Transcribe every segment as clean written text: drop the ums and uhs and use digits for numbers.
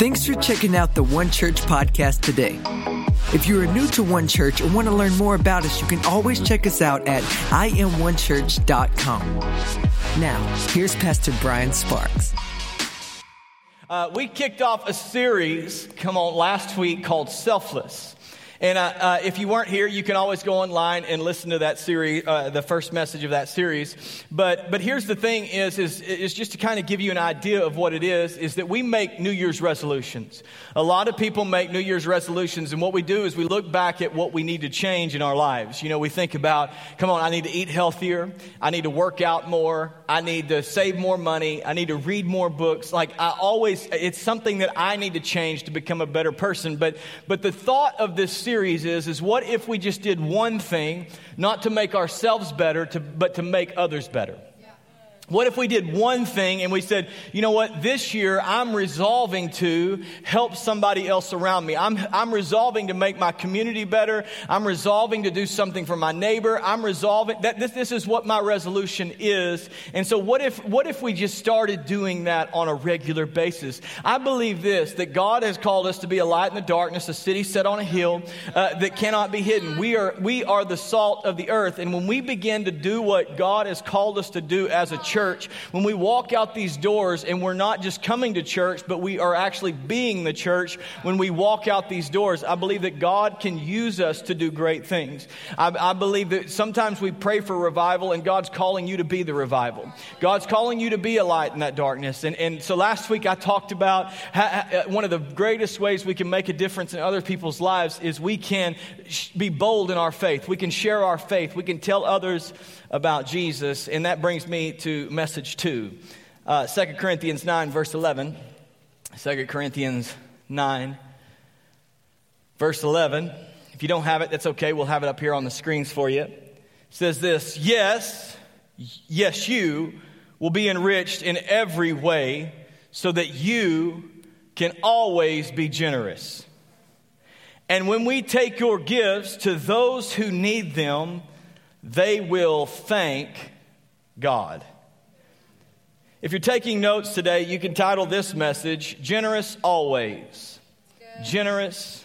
Thanks for checking out the One Church podcast today. If you are new to One Church and want to learn more about us, you can always check us out at iamonechurch.com. Now, here's Pastor Brian Sparks. We kicked off a series, last week called Selfless. And if you weren't here, you can always go online and listen to that series, the first message of that series. But here's the thing is just to kind of give you an idea of what it is that we make New Year's resolutions. A lot of people make New Year's resolutions, and what we do is we look back at what we need to change in our lives. You know, we think about, I need to eat healthier. I need to work out more. I need to save more money. I need to read more books. It's something that I need to change to become a better person. But the thought of this series is what if we just did one thing, not to make ourselves better, but to make others better? What if we did one thing and we said, you know what, this year I'm resolving to help somebody else around me. I'm resolving to make my community better. I'm resolving to do something for my neighbor. I'm resolving that this is what my resolution is. And so what if we just started doing that on a regular basis? I believe that God has called us to be a light in the darkness, a city set on a hill that cannot be hidden. We are the salt of the earth. And when we begin to do what God has called us to do as a church, when we walk out these doors and we're not just coming to church, but we are actually being the church when we walk out these doors, I believe that God can use us to do great things. I believe that sometimes we pray for revival, and God's calling you to be the revival. God's calling you to be a light in that darkness. And so last week I talked about how one of the greatest ways we can make a difference in other people's lives is we can be bold in our faith. We can share our faith. We can tell others about Jesus. And that brings me to message 2, 2 Corinthians 9, verse 11. 2 Corinthians 9, verse 11. If you don't have it, that's okay. We'll have it up here on the screens for you. It says this: Yes, you will be enriched in every way so that you can always be generous. And when we take your gifts to those who need them, they will thank God. If you're taking notes today, you can title this message, Generous Always. Generous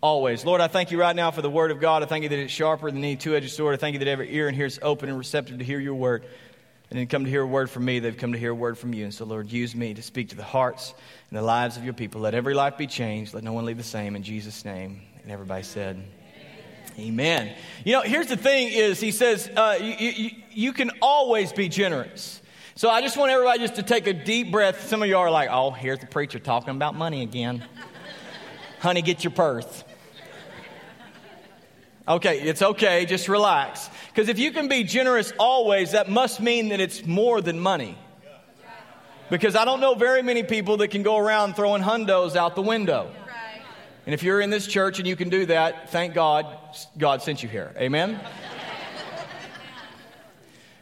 Always. Lord, I thank you right now for the word of God. I thank you that it's sharper than any two-edged sword. I thank you that every ear in here is open and receptive to hear your word. And then come to hear a word from me, they've come to hear a word from you. And so, Lord, use me to speak to the hearts and the lives of your people. Let every life be changed. Let no one leave the same. In Jesus' name. And everybody said, Amen. You know, here's the thing is, he says, you can always be generous. So I just want everybody just to take a deep breath. Some of you are like, oh, here's the preacher talking about money again. Honey, get your purse. Okay, it's okay. Just relax. Because if you can be generous always, that must mean that it's more than money. Because I don't know very many people that can go around throwing hundos out the window. And if you're in this church and you can do that, thank God, God sent you here. Amen?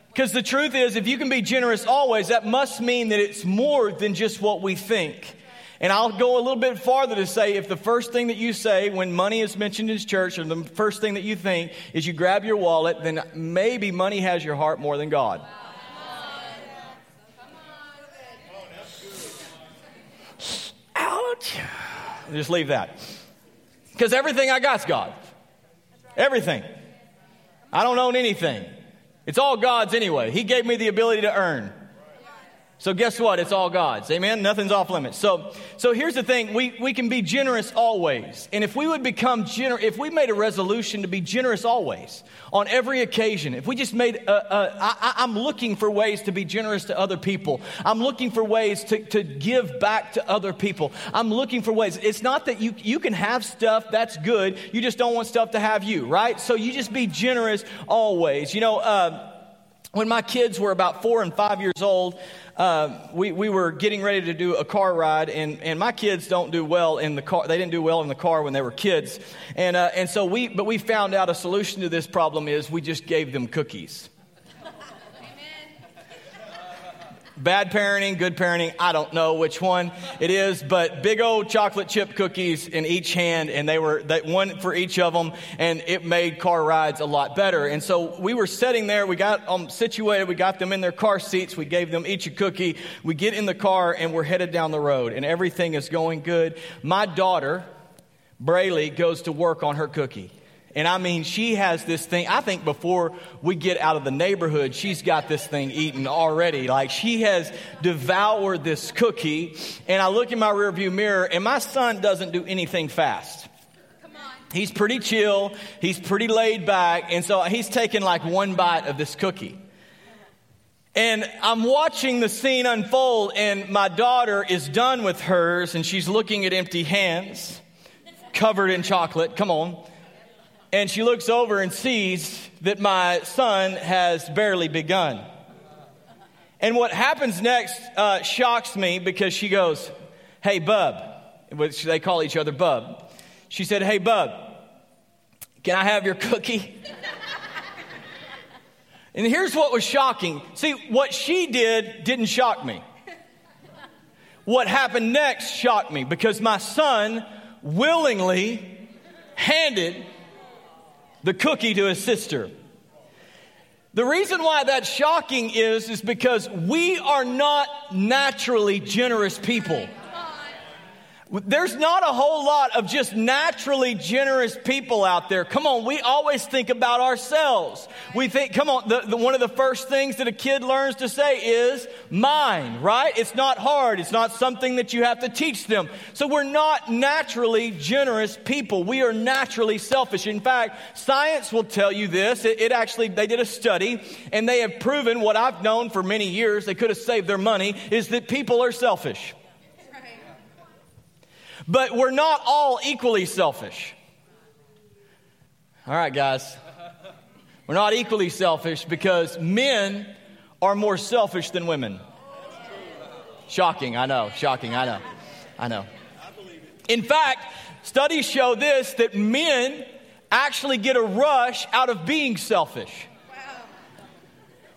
Because the truth is, if you can be generous always, that must mean that it's more than just what we think. And I'll go a little bit farther to say, if the first thing that you say when money is mentioned in church, or the first thing that you think is you grab your wallet, then maybe money has your heart more than God. Ouch. Just leave that. Because everything I got's God. Everything. I don't own anything. It's all God's anyway. He gave me the ability to earn. So guess what? It's all God's. Amen? Nothing's off limits. So here's the thing. We can be generous always. And if we would become generous, if we made a resolution to be generous always on every occasion, if we just made I'm looking for ways to be generous to other people. I'm looking for ways to give back to other people. I'm looking for ways. It's not that you can have stuff that's good. You just don't want stuff to have you, right? So you just be generous always. You know, when my kids were about 4 and 5 years old, we were getting ready to do a car ride, and my kids don't do well in the car. They didn't do well in the car when they were kids, and so we found out a solution to this problem is we just gave them cookies. Bad parenting, good parenting, I don't know which one it is, but big old chocolate chip cookies in each hand, and they were one for each of them, and it made car rides a lot better. And so we were sitting there, we got them situated, we got them in their car seats, we gave them each a cookie, we get in the car, and we're headed down the road, and everything is going good. My daughter, Braylee, goes to work on her cookie. And I mean, she has this thing, I think before we get out of the neighborhood, she's got this thing eaten already. Like, she has devoured this cookie. And I look in my rearview mirror, and my son doesn't do anything fast. Come on. He's pretty chill. He's pretty laid back. And so he's taking like one bite of this cookie. And I'm watching the scene unfold, and my daughter is done with hers, and she's looking at empty hands covered in chocolate. Come on. And she looks over and sees that my son has barely begun. And what happens next shocks me, because she goes, "Hey, bub," which they call each other bub. She said, "Hey, bub, can I have your cookie?" And here's what was shocking. See, what she did didn't shock me. What happened next shocked me, because my son willingly handed the cookie to his sister. The reason why that's shocking is because we are not naturally generous people. There's not a whole lot of just naturally generous people out there. Come on, we always think about ourselves. We think, come on, one of the first things that a kid learns to say is mine, right? It's not hard. It's not something that you have to teach them. So we're not naturally generous people. We are naturally selfish. In fact, science will tell you this. It actually, they did a study, and they have proven what I've known for many years, they could have saved their money, is that people are selfish. But we're not all equally selfish. All right, guys. We're not equally selfish, because men are more selfish than women. Shocking, I know. Shocking, I know. I know. In fact, studies show this, that men actually get a rush out of being selfish.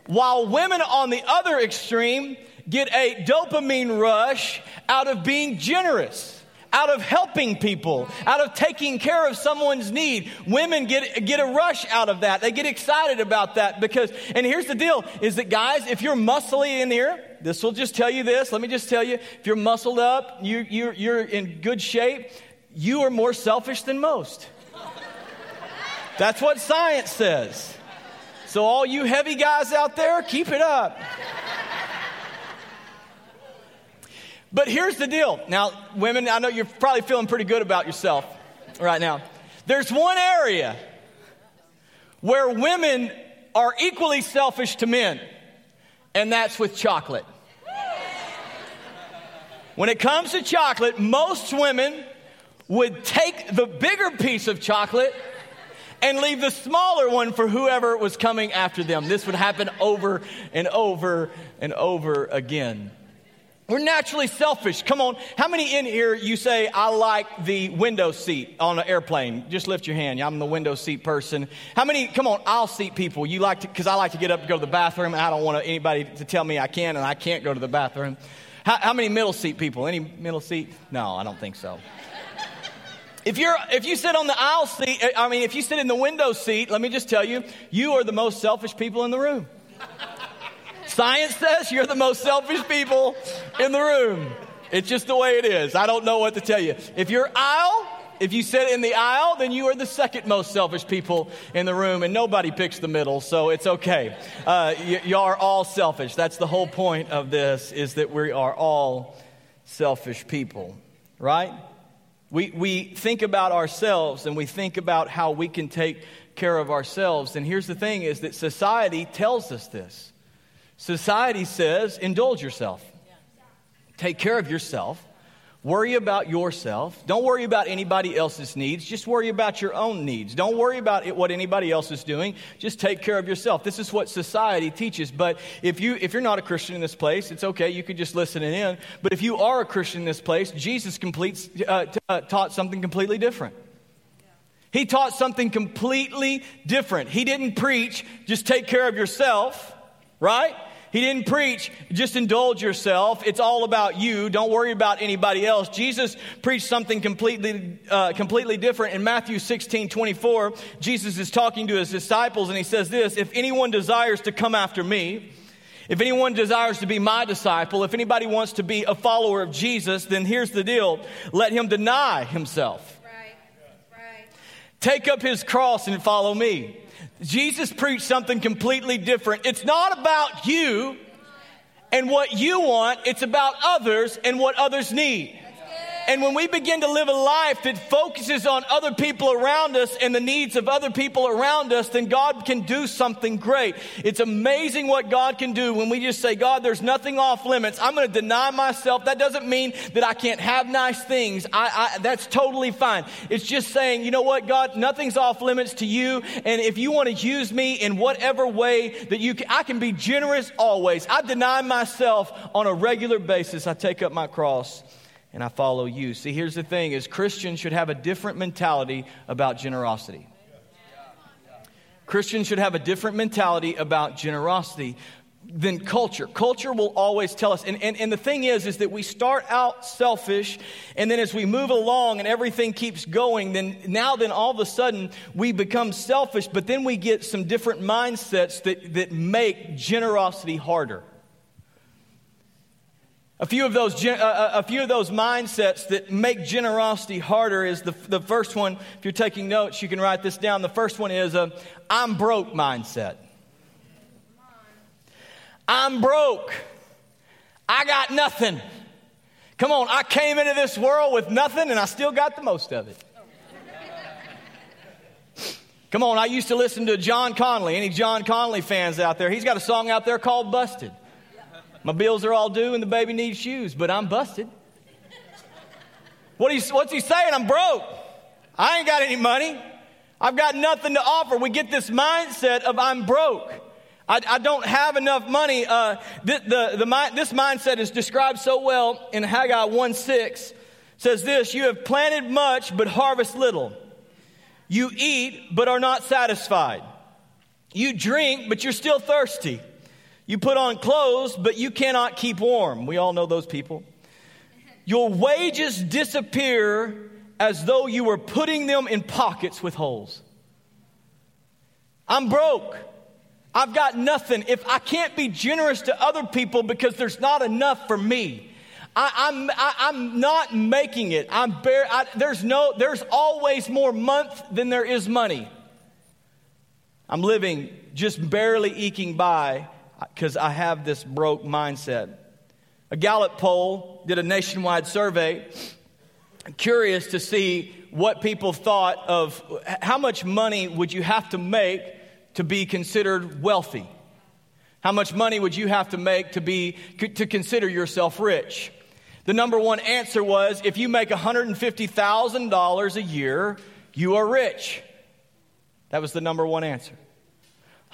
While women, on the other extreme, get a dopamine rush out of being generous, out of helping people, out of taking care of someone's need. Women get a rush out of that. They get excited about that, because, and here's the deal, is that, guys, if you're muscly in here, this will just tell you this. Let me just tell you, if you're muscled up, you're in good shape, you are more selfish than most. That's what science says. So all you heavy guys out there, keep it up. But here's the deal. Now, women, I know you're probably feeling pretty good about yourself right now. There's one area where women are equally selfish to men, and that's with chocolate. When it comes to chocolate, most women would take the bigger piece of chocolate and leave the smaller one for whoever was coming after them. This would happen over and over and over again. We're naturally selfish. Come on. How many in here, you say, I like the window seat on an airplane? Just lift your hand. I'm the window seat person. How many, come on, aisle seat people? You like to, because I like to get up and go to the bathroom, and I don't want anybody to tell me I can and I can't go to the bathroom. How many middle seat people? Any middle seat? No, I don't think so. If you sit on the aisle seat, I mean, if you sit in the window seat, let me just tell you, you are the most selfish people in the room. Science says you're the most selfish people in the room. It's just the way it is. I don't know what to tell you. If you sit in the aisle, then you are the second most selfish people in the room, and nobody picks the middle, so it's okay. Y'all are all selfish. That's the whole point of this, is that we are all selfish people, right? We think about ourselves, and we think about how we can take care of ourselves. And here's the thing, is that society tells us this. Society says, indulge yourself. Take care of yourself. Worry about yourself. Don't worry about anybody else's needs. Just worry about your own needs. Don't worry about what anybody else is doing. Just take care of yourself. This is what society teaches. But if you're not a Christian in this place, it's okay. You could just listen in. But if you are a Christian in this place, Jesus taught something completely different. He taught something completely different. He didn't preach, just take care of yourself, right? He didn't preach, just indulge yourself. It's all about you. Don't worry about anybody else. Jesus preached something completely different. In Matthew 16:24, Jesus is talking to his disciples and he says this, if anyone desires to come after me, if anyone desires to be my disciple, if anybody wants to be a follower of Jesus, then here's the deal. Let him deny himself. Right. Take up his cross and follow me. Jesus preached something completely different. It's not about you and what you want. It's about others and what others need. And when we begin to live a life that focuses on other people around us and the needs of other people around us, then God can do something great. It's amazing what God can do when we just say, God, there's nothing off limits. I'm going to deny myself. That doesn't mean that I can't have nice things. That's totally fine. It's just saying, you know what, God, nothing's off limits to you. And if you want to use me in whatever way that you can, I can be generous always. I deny myself on a regular basis. I take up my cross and I follow you. See, here's the thing, is Christians should have a different mentality about generosity. Christians should have a different mentality about generosity than culture. Culture will always tell us. And the thing is that we start out selfish, and then as we move along and everything keeps going, then all of a sudden we become selfish, but then we get some different mindsets that make generosity harder. A few of those mindsets that make generosity harder is the first one. If you're taking notes, you can write this down. The first one is a I'm broke mindset. I'm broke. I got nothing. Come on, I came into this world with nothing and I still got the most of it. Come on, I used to listen to John Conlee. Any John Conlee fans out there? He's got a song out there called Busted. My bills are all due and the baby needs shoes, but I'm busted. What's he saying? I'm broke. I ain't got any money. I've got nothing to offer. We get this mindset of I'm broke. I don't have enough money. This mindset is described so well in Haggai 1:6. It says this, you have planted much but harvest little. You eat but are not satisfied. You drink but you're still thirsty. You put on clothes, but you cannot keep warm. We all know those people. Your wages disappear as though you were putting them in pockets with holes. I'm broke. I've got nothing. If I can't be generous to other people because there's not enough for me, I'm not making it. There's always more month than there is money. I'm living just barely eking by, because I have this broke mindset. A Gallup poll did a nationwide survey. I'm curious to see what people thought of how much money would you have to make to be considered wealthy? How much money would you have to make to consider yourself rich? The number one answer was, if you make $150,000 a year, you are rich. That was the number one answer.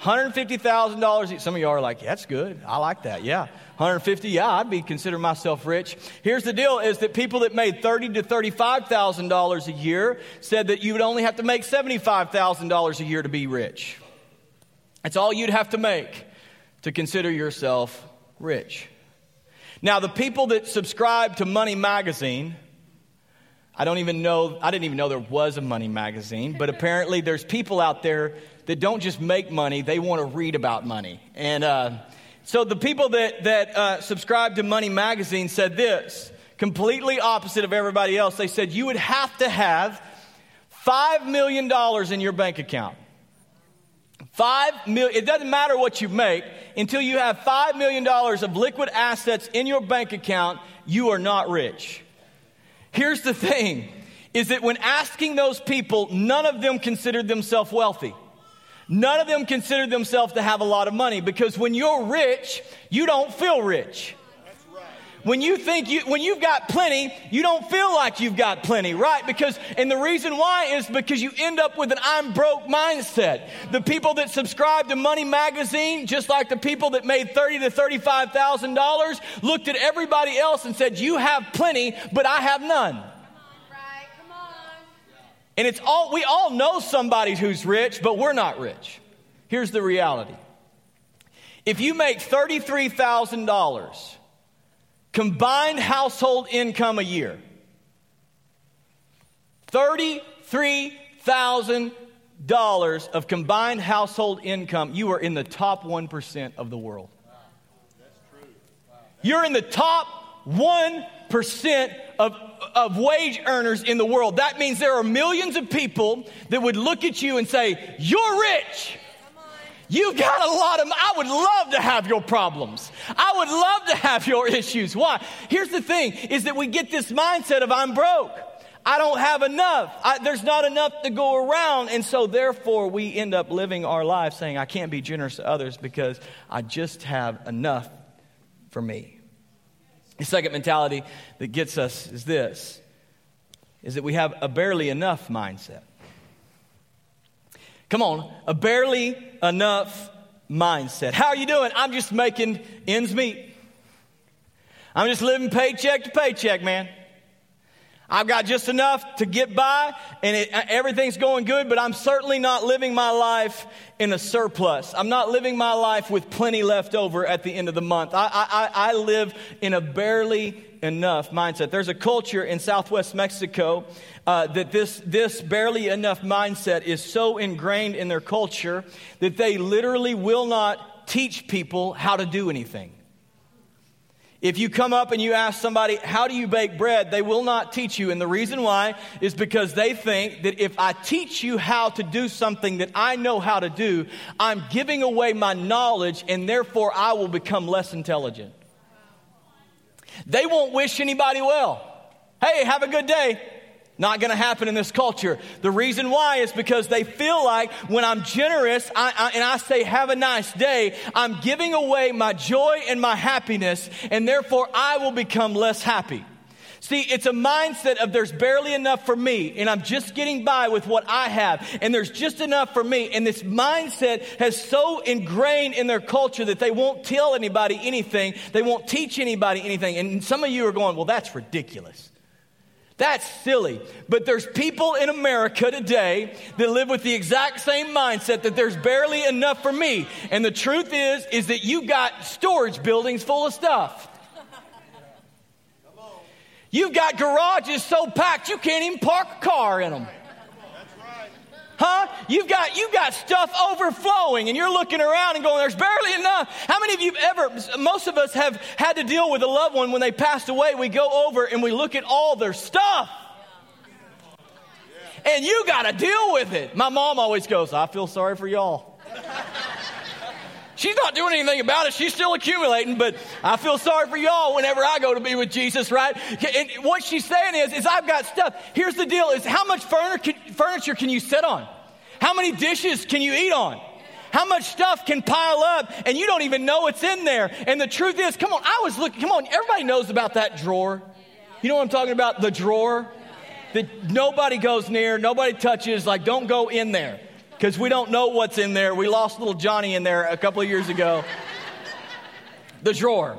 $150,000. Some of y'all are like, that's good. I like that. Yeah. $150,000. Yeah, I'd be considering myself rich. Here's the deal is that people that made $30,000 to $35,000 a year said that you would only have to make $75,000 a year to be rich. That's all you'd have to make to consider yourself rich. Now, the people that subscribe to Money Magazine, I didn't even know there was a Money Magazine, but apparently there's people out there that don't just make money, they want to read about money. And so the people that subscribed to Money Magazine said this, completely opposite of everybody else. They said, you would have to have $5 million in your bank account. It doesn't matter what you make, until you have $5 million of liquid assets in your bank account, you are not rich. Here's the thing, is that when asking those people, none of them considered themselves wealthy. None of them considered themselves to have a lot of money, because when you're rich, you don't feel rich. That's right. When you think when you've got plenty, you don't feel like you've got plenty, right? And the reason why is because you end up with an I'm broke mindset. The people that subscribe to Money Magazine, just like the people that made $30,000 to $35,000, looked at everybody else and said, you have plenty, but I have none. And we all know somebody who's rich, but we're not rich. Here's the reality. If you make $33,000 combined household income a year, $33,000 of combined household income, you are in the top 1% of the world. Wow. That's true. Wow. You're in the top 1% of wage earners in the world. That means there are millions of people that would look at you and say, "You're rich. You've got a lot of money. I would love to have your problems. I would love to have your issues." Why? Here's the thing, is that we get this mindset of I'm broke. I don't have enough. There's not enough to go around. And so therefore we end up living our life saying, I can't be generous to others because I just have enough for me. The second mentality that gets us is this, is that we have a barely enough mindset. Come on, a barely enough mindset. How are you doing? I'm just making ends meet. I'm just living paycheck to paycheck, man. I've got just enough to get by, and everything's going good, but I'm certainly not living my life in a surplus. I'm not living my life with plenty left over at the end of the month. I live in a barely enough mindset. There's a culture in Southwest Mexico that this barely enough mindset is so ingrained in their culture that they literally will not teach people how to do anything. If you come up and you ask somebody, how do you bake bread? They will not teach you. And the reason why is because they think that if I teach you how to do something that I know how to do, I'm giving away my knowledge and therefore I will become less intelligent. They won't wish anybody well. Hey, have a good day. Not going to happen in this culture. The reason why is because they feel like when I'm generous and I say have a nice day, I'm giving away my joy and my happiness, and therefore I will become less happy. See, it's a mindset of there's barely enough for me, and I'm just getting by with what I have, and there's just enough for me. And this mindset has so ingrained in their culture that they won't tell anybody anything. They won't teach anybody anything. And some of you are going, well, that's ridiculous. That's silly. But there's people in America today that live with the exact same mindset that there's barely enough for me. And the truth is that you got storage buildings full of stuff. You've got garages so packed you can't even park a car in them. Huh? You've got stuff overflowing and you're looking around and going, there's barely enough. How many of you most of us have had to deal with a loved one when they passed away, we go over and we look at all their stuff. And you got to deal with it. My mom always goes, I feel sorry for y'all. She's not doing anything about it. She's still accumulating, but I feel sorry for y'all whenever I go to be with Jesus, right? And what she's saying is I've got stuff. Here's the deal is how much furniture can you sit on? How many dishes can you eat on? How much stuff can pile up and you don't even know it's in there? And the truth is, come on, everybody knows about that drawer. You know what I'm talking about? The drawer that nobody goes near, nobody touches, like don't go in there. Because we don't know what's in there. We lost little Johnny in there a couple of years ago. The drawer.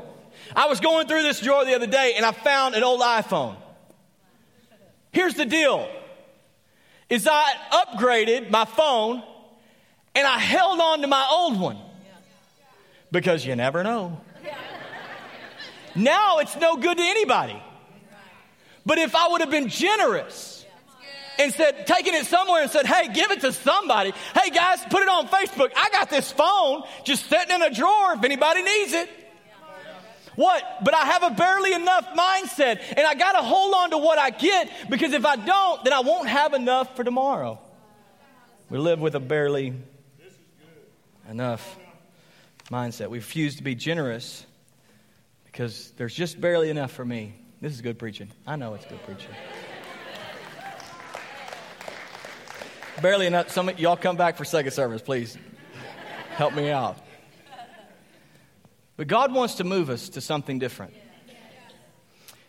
I was going through this drawer the other day and I found an old iPhone. Here's the deal. Is I upgraded my phone and I held on to my old one. Because you never know. Now it's no good to anybody. But if I would have been generous and said, taking it somewhere and said, hey, give it to somebody. Hey, guys, put it on Facebook. I got this phone just sitting in a drawer if anybody needs it. What? But I have a barely enough mindset, and I got to hold on to what I get because if I don't, then I won't have enough for tomorrow. We live with a barely enough mindset. We refuse to be generous because there's just barely enough for me. This is good preaching. I know it's good preaching. Barely enough. Some of y'all come back for second service, please. Help me out. But God wants to move us to something different.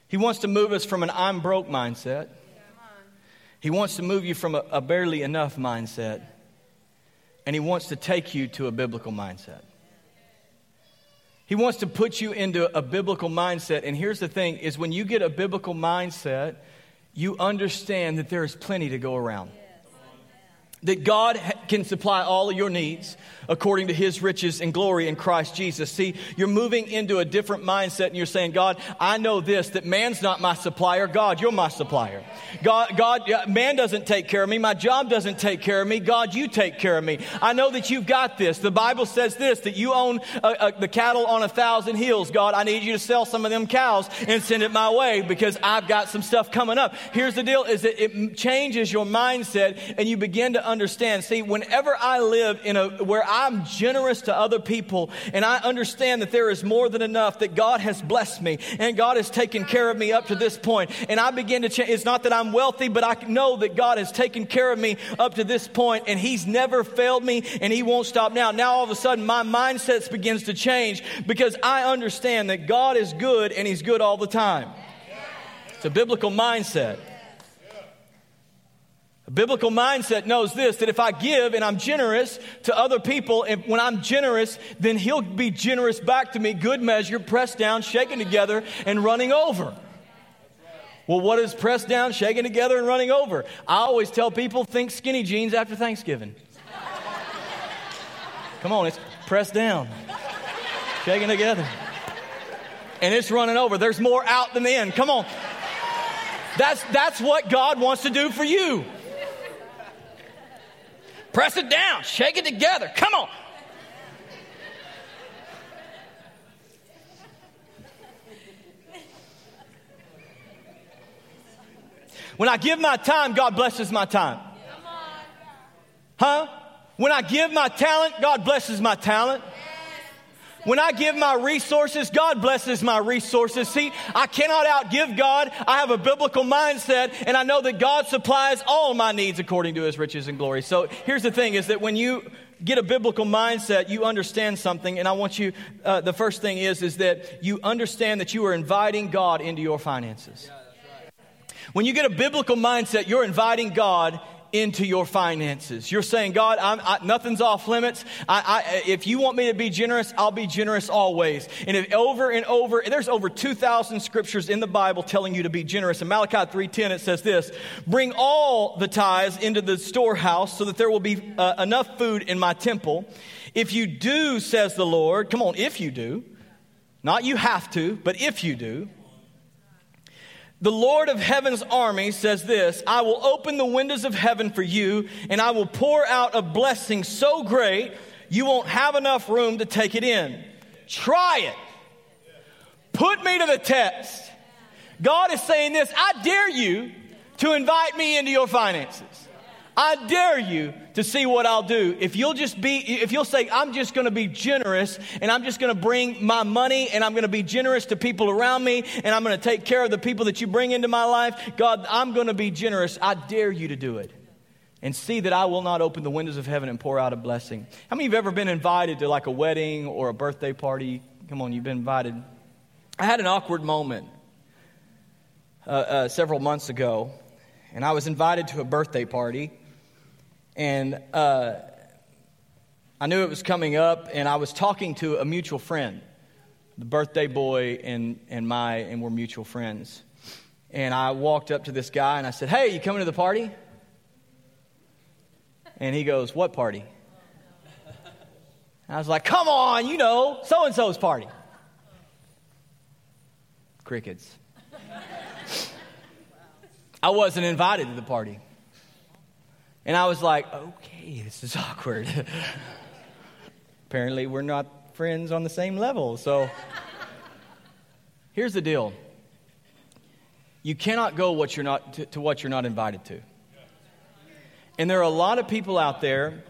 He wants to move us from an I'm broke mindset. He wants to move you from a barely enough mindset. And he wants to take you to a biblical mindset. He wants to put you into a biblical mindset. And here's the thing is when you get a biblical mindset, you understand that there is plenty to go around. That God can supply all of your needs according to his riches and glory in Christ Jesus. See, you're moving into a different mindset and you're saying, God, I know this, that man's not my supplier. God, you're my supplier. God, man doesn't take care of me. My job doesn't take care of me. God, you take care of me. I know that you've got this. The Bible says this, that you own the cattle on 1,000 hills. God, I need you to sell some of them cows and send it my way because I've got some stuff coming up. Here's the deal, is that it changes your mindset and you begin to understand. See, whenever I live in where I'm generous to other people and I understand that there is more than enough, that God has blessed me and God has taken care of me up to this point, and I begin to change. It's not that I'm wealthy, but I know that God has taken care of me up to this point and he's never failed me and he won't stop now. Now all of a sudden my mindset begins to change because I understand that God is good and he's good all the time. It's a biblical mindset. A biblical mindset knows this, that if I give and I'm generous to other people, and when I'm generous, then he'll be generous back to me, good measure, pressed down, shaken together, and running over. Well, what is pressed down, shaken together, and running over? I always tell people, think skinny jeans after Thanksgiving. Come on, it's pressed down, shaken together, and it's running over. There's more out than in. Come on. That's what God wants to do for you. Press it down. Shake it together. Come on. When I give my time, God blesses my time. Huh? When I give my talent, God blesses my talent. When I give my resources, God blesses my resources. See, I cannot outgive God. I have a biblical mindset, and I know that God supplies all my needs according to his riches and glory. So here's the thing, is that when you get a biblical mindset, you understand something, and I want you, the first thing is that you understand that you are inviting God into your finances. When you get a biblical mindset, you're inviting God into your finances. You're saying, God, nothing's off limits. If you want me to be generous, I'll be generous always. And if over and over, there's over 2,000 scriptures in the Bible telling you to be generous. In Malachi 3:10, it says this, bring all the tithes into the storehouse so that there will be enough food in my temple. If you do, says the Lord, come on, if you do, not you have to, but if you do, the Lord of heaven's army says this, I will open the windows of heaven for you, and I will pour out a blessing so great you won't have enough room to take it in. Try it. Put me to the test. God is saying this, I dare you to invite me into your finances. I dare you to see what I'll do. If you'll say, I'm just going to be generous and I'm just going to bring my money and I'm going to be generous to people around me and I'm going to take care of the people that you bring into my life. God, I'm going to be generous. I dare you to do it and see that I will not open the windows of heaven and pour out a blessing. How many of you have ever been invited to like a wedding or a birthday party? Come on, you've been invited. I had an awkward moment several months ago, and I was invited to a birthday party. And I knew it was coming up, and I was talking to a mutual friend, the birthday boy and we're mutual friends. And I walked up to this guy, and I said, hey, you coming to the party? And he goes, what party? And I was like, come on, you know, so-and-so's party. Crickets. I wasn't invited to the party. And I was like, okay, this is awkward. Apparently, we're not friends on the same level. So here's the deal. You cannot go to what you're not invited to. And there are a lot of people out there,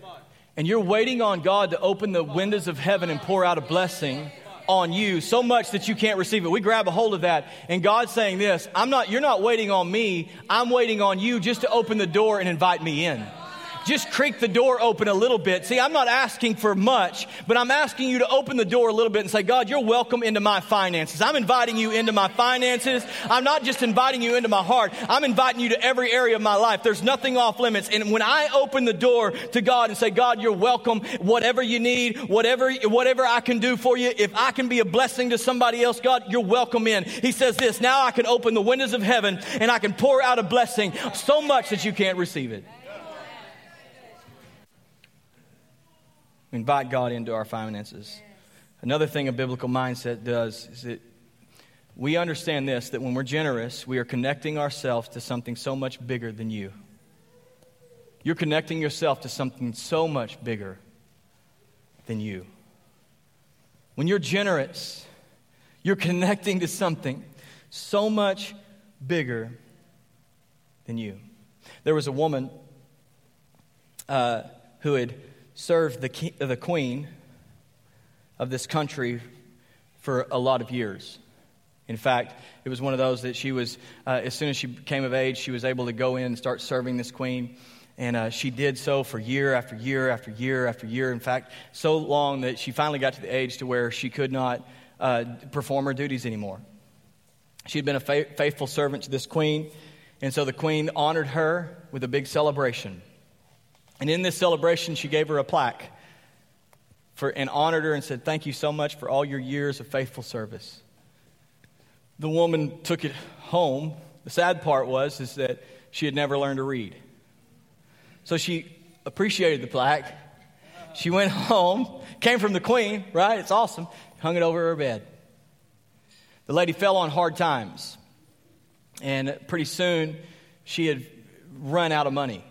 and you're waiting on God to open the windows of heaven and pour out a blessing on you so much that you can't receive it. We grab a hold of that, and God's saying this, you're not waiting on me, I'm waiting on you just to open the door and invite me in. Just creak the door open a little bit. See, I'm not asking for much, but I'm asking you to open the door a little bit and say, God, you're welcome into my finances. I'm inviting you into my finances. I'm not just inviting you into my heart. I'm inviting you to every area of my life. There's nothing off limits. And when I open the door to God and say, God, you're welcome, whatever you need, whatever I can do for you, if I can be a blessing to somebody else, God, you're welcome in. He says this, now I can open the windows of heaven and I can pour out a blessing so much that you can't receive it. We invite God into our finances. Another thing a biblical mindset does is that we understand this, that when we're generous, we are connecting ourselves to something so much bigger than you. You're connecting yourself to something so much bigger than you. When you're generous, you're connecting to something so much bigger than you. There was a woman who had served the queen of this country for a lot of years. In fact, it was one of those that she was, as soon as she came of age, she was able to go in and start serving this queen. And she did so for year after year after year after year. In fact, so long that she finally got to the age to where she could not perform her duties anymore. She had been a faithful servant to this queen. And so the queen honored her with a big celebration. And in this celebration, she gave her a plaque and honored her and said, "Thank you so much for all your years of faithful service." The woman took it home. The sad part was that she had never learned to read. So she appreciated the plaque. She went home, came from the queen, right? It's awesome. Hung it over her bed. The lady fell on hard times. And pretty soon, she had run out of money.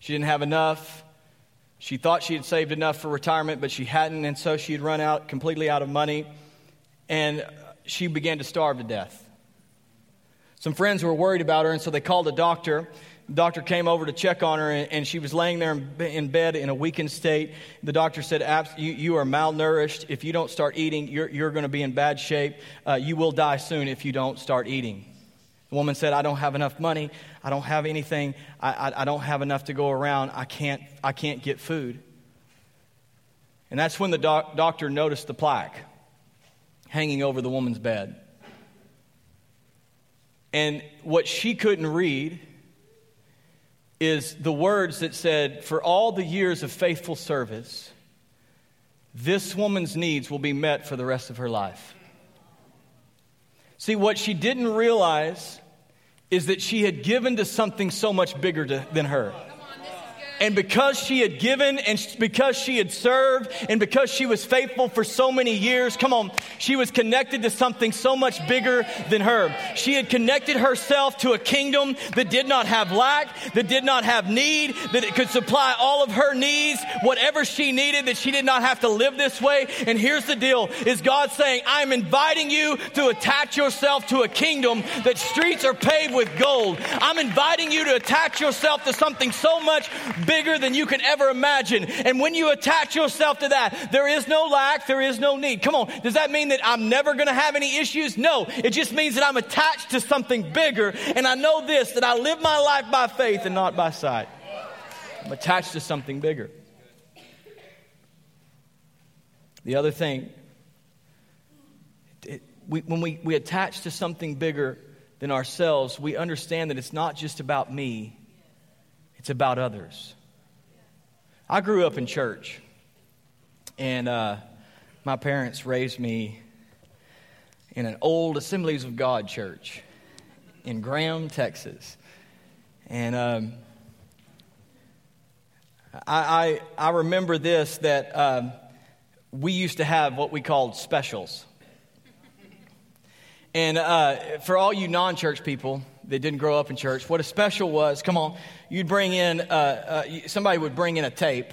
She didn't have enough. She thought she had saved enough for retirement, but she hadn't. And so she had run out completely out of money. And she began to starve to death. Some friends were worried about her, and so they called a doctor. The doctor came over to check on her, and she was laying there in bed in a weakened state. The doctor said, you are malnourished. If you don't start eating, you're going to be in bad shape. You will die soon if you don't start eating. The woman said, "I don't have enough money. I don't have anything. I don't have enough to go around. I can't get food." And that's when the doctor noticed the plaque hanging over the woman's bed. And what she couldn't read is the words that said, "For all the years of faithful service, this woman's needs will be met for the rest of her life." See, what she didn't realize is that she had given to something so much bigger than her. And because she had given, and because she had served, and because she was faithful for so many years, come on, she was connected to something so much bigger than her. She had connected herself to a kingdom that did not have lack, that did not have need, that it could supply all of her needs, whatever she needed, that she did not have to live this way. And here's the deal, is God saying, "I'm inviting you to attach yourself to a kingdom that streets are paved with gold. I'm inviting you to attach yourself to something so much bigger than you can ever imagine." And when you attach yourself to that, there is no lack, there is no need. Come on, does that mean that I'm never going to have any issues? No, it just means that I'm attached to something bigger. And I know this, that I live my life by faith and not by sight. I'm attached to something bigger. The other thing, when we attach to something bigger than ourselves, we understand that it's not just about me. It's about others. I grew up in church, and my parents raised me in an old Assemblies of God church in Graham, Texas. And I remember this, that we used to have what we called specials. And for all you non-church people that didn't grow up in church, what a special was, come on, you'd bring in, somebody would bring in a tape,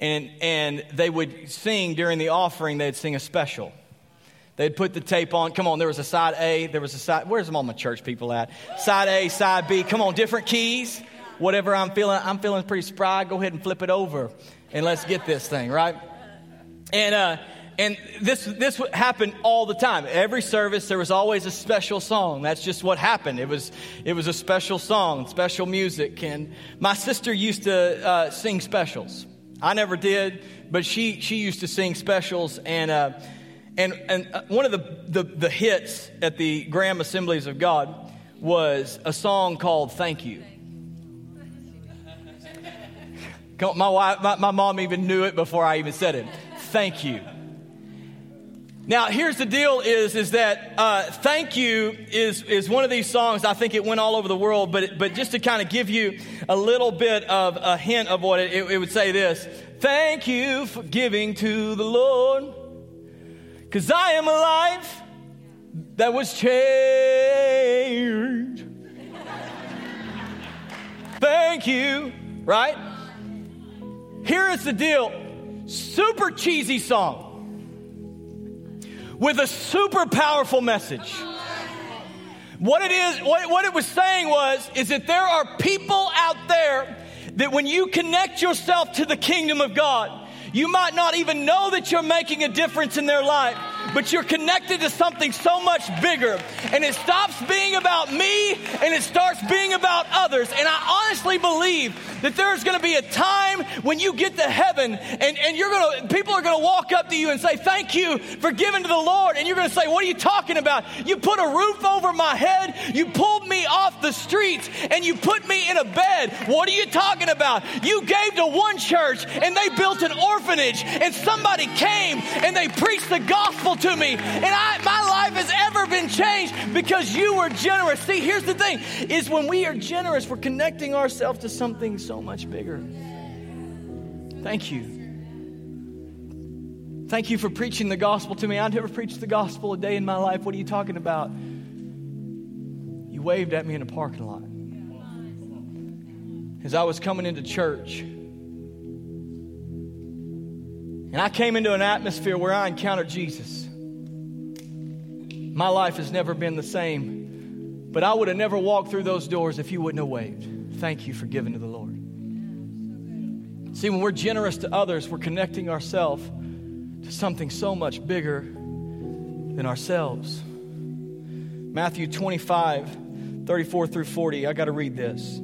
and they would sing during the offering, they'd sing a special. They'd put the tape on, come on, there was a side A, there was a side, where's all my church people at? Side A, side B, come on, different keys, whatever I'm feeling pretty spry, go ahead and flip it over, and let's get this thing, right? And this happened all the time. Every service, there was always a special song. That's just what happened. It was a special song, special music. And my sister used to sing specials. I never did, but she used to sing specials. And one of the hits at the Graham Assemblies of God was a song called "Thank You." My mom even knew it before I even said it. Thank you. Now, here's the deal is that Thank You is one of these songs. I think it went all over the world, but just to kind of give you a little bit of a hint of what it would say this. Thank you for giving to the Lord, because I am a life that was changed. Thank you, right? Here is the deal. Super cheesy song with a super powerful message. What it was saying is that there are people out there that when you connect yourself to the kingdom of God, you might not even know that you're making a difference in their life, but you're connected to something so much bigger. And it stops being about me, and it starts being about others. And I honestly believe that there's going to be a time when you get to heaven, and people are going to walk up to you and say, thank you for giving to the Lord. And you're going to say, what are you talking about? You put a roof over my head. You pulled me off the streets, and you put me in a bed. What are you talking about? You gave to One Church, and they built an orphanage, and somebody came, and they preached the gospel to me, and my life has ever been changed because you were generous. See, here's the thing, is when we are generous, we're connecting ourselves to something so much bigger. Thank you. Thank you for preaching the gospel to me. I never preached the gospel a day in my life. What are you talking about? You waved at me in a parking lot. As I was coming into church, and I came into an atmosphere where I encountered Jesus. My life has never been the same, but I would have never walked through those doors if you wouldn't have waved. Thank you for giving to the Lord. See, when we're generous to others, we're connecting ourselves to something so much bigger than ourselves. Matthew 25, 34 through 40. I got to read this.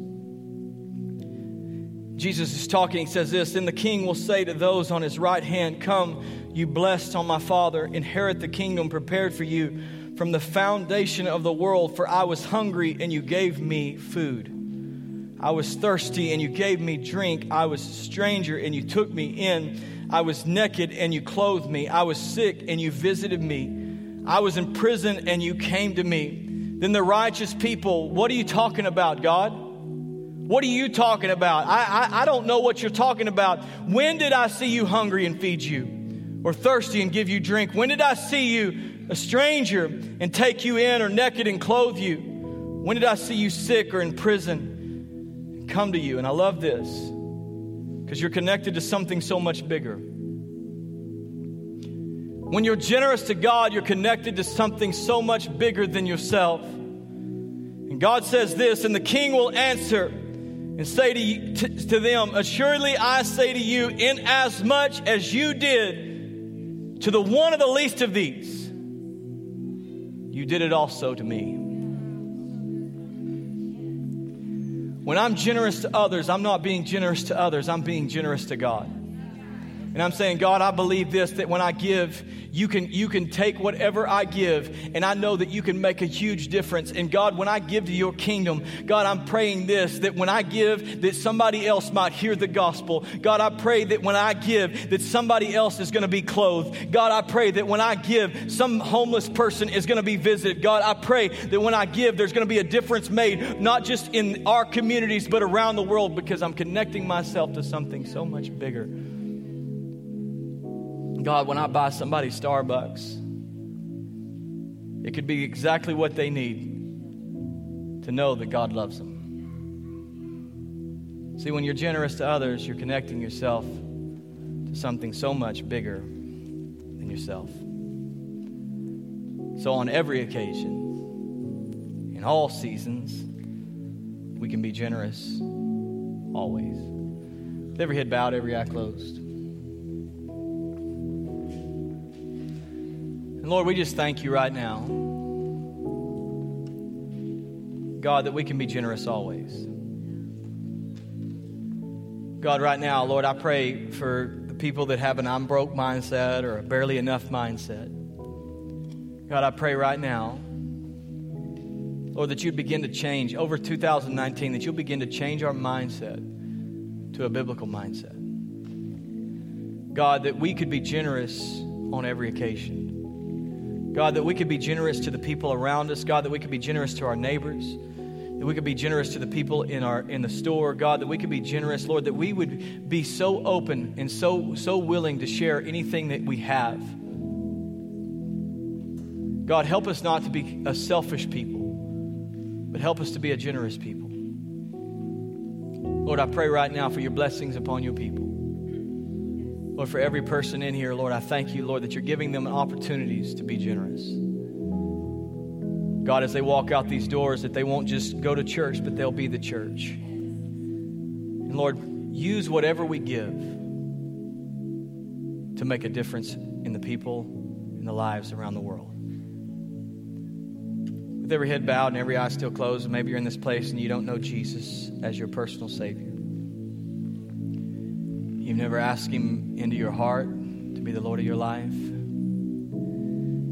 Jesus is talking, he says this, then the king will say to those on his right hand, come, you blessed on my Father, inherit the kingdom prepared for you from the foundation of the world, for I was hungry and you gave me food. I was thirsty and you gave me drink. I was a stranger and you took me in. I was naked and you clothed me. I was sick and you visited me. I was in prison and you came to me. Then the righteous people, what are you talking about, God? What are you talking about? I don't know what you're talking about. When did I see you hungry and feed you, or thirsty and give you drink? When did I see you a stranger and take you in, or naked and clothe you? When did I see you sick or in prison and come to you? And I love this because you're connected to something so much bigger. When you're generous to God, you're connected to something so much bigger than yourself. And God says this, and the king will answer and say to them, assuredly I say to you, inasmuch as you did to the one of the least of these, you did it also to me. When I'm generous to others, I'm not being generous to others, I'm being generous to God. And I'm saying, God, I believe this, that when I give, you can take whatever I give, and I know that you can make a huge difference. And God, when I give to your kingdom, God, I'm praying this, that when I give, that somebody else might hear the gospel. God, I pray that when I give, that somebody else is going to be clothed. God, I pray that when I give, some homeless person is going to be visited. God, I pray that when I give, there's going to be a difference made, not just in our communities, but around the world, because I'm connecting myself to something so much bigger. God, when I buy somebody Starbucks, it could be exactly what they need to know that God loves them. See, when you're generous to others, you're connecting yourself to something so much bigger than yourself. So on every occasion, in all seasons, we can be generous always. With every head bowed, every eye closed. And Lord, we just thank you right now, God, that we can be generous always. God, right now, Lord, I pray for the people that have an I'm broke mindset or a barely enough mindset. God, I pray right now, Lord, that you'd begin to change over 2019, that you'll begin to change our mindset to a biblical mindset. God, that we could be generous on every occasion. God, that we could be generous to the people around us. God, that we could be generous to our neighbors. That we could be generous to the people in the store. God, that we could be generous, Lord, that we would be so open and so willing to share anything that we have. God, help us not to be a selfish people, but help us to be a generous people. Lord, I pray right now for your blessings upon your people. Lord, for every person in here, Lord, I thank you, Lord, that you're giving them opportunities to be generous. God, as they walk out these doors, that they won't just go to church, but they'll be the church. And Lord, use whatever we give to make a difference in the people and the lives around the world. With every head bowed and every eye still closed, and maybe you're in this place and you don't know Jesus as your personal Savior. You've never asked him into your heart to be the Lord of your life.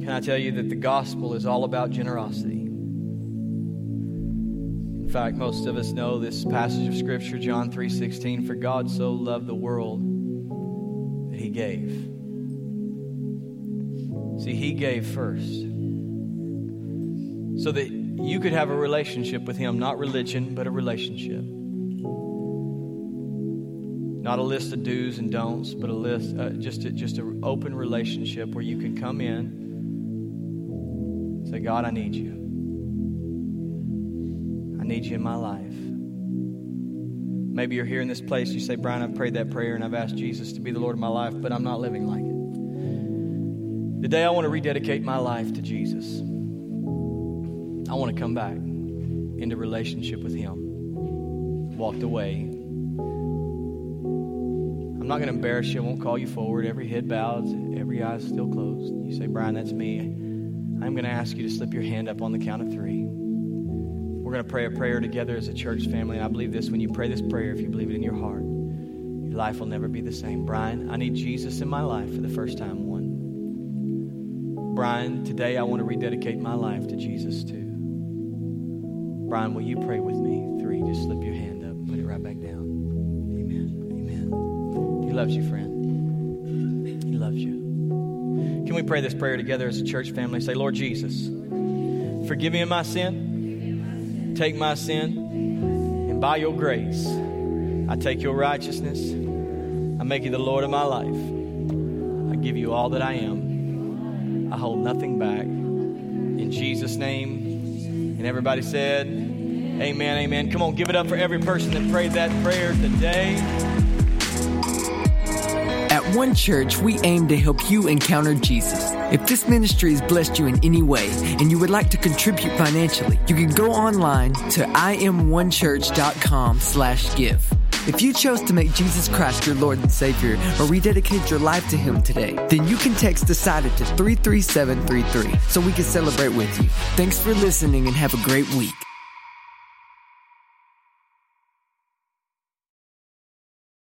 Can I tell you that the gospel is all about generosity? In fact, most of us know this passage of Scripture, John 3:16, for God so loved the world that he gave. See, he gave first so that you could have a relationship with him, not religion, but a relationship. Not a list of do's and don'ts, but a list, just an open relationship where you can come in. Say, God, I need you. I need you in my life. Maybe you're here in this place, you say, Brian, I've prayed that prayer and I've asked Jesus to be the Lord of my life, but I'm not living like it. Today I want to rededicate my life to Jesus. I want to come back into relationship with him. Walked away. I'm not going to embarrass you. I won't call you forward. Every head bows, every eye is still closed. You say, Brian, that's me. I'm going to ask you to slip your hand up on the count of three. We're going to pray a prayer together as a church family. And I believe this, when you pray this prayer, if you believe it in your heart, your life will never be the same. Brian, I need Jesus in my life for the first time, one. Brian, today I want to rededicate my life to Jesus, two. Brian, will you pray with me? Three, just slip your hand up, put it right back down. Amen, amen. He loves you, friend. He loves you. Can we pray this prayer together as a church family? Say, Lord Jesus, forgive me of my sin, take my sin, and by your grace, I take your righteousness, I make you the Lord of my life. I give you all that I am. I hold nothing back. In Jesus' name, and everybody said, amen, amen. Come on, give it up for every person that prayed that prayer today. At One Church, we aim to help you encounter Jesus. If this ministry has blessed you in any way and you would like to contribute financially, you can go online to iamonechurch.com/give. If you chose to make Jesus Christ your Lord and Savior or rededicate your life to Him today, then you can text DECIDED to 33733 so we can celebrate with you. Thanks for listening and have a great week.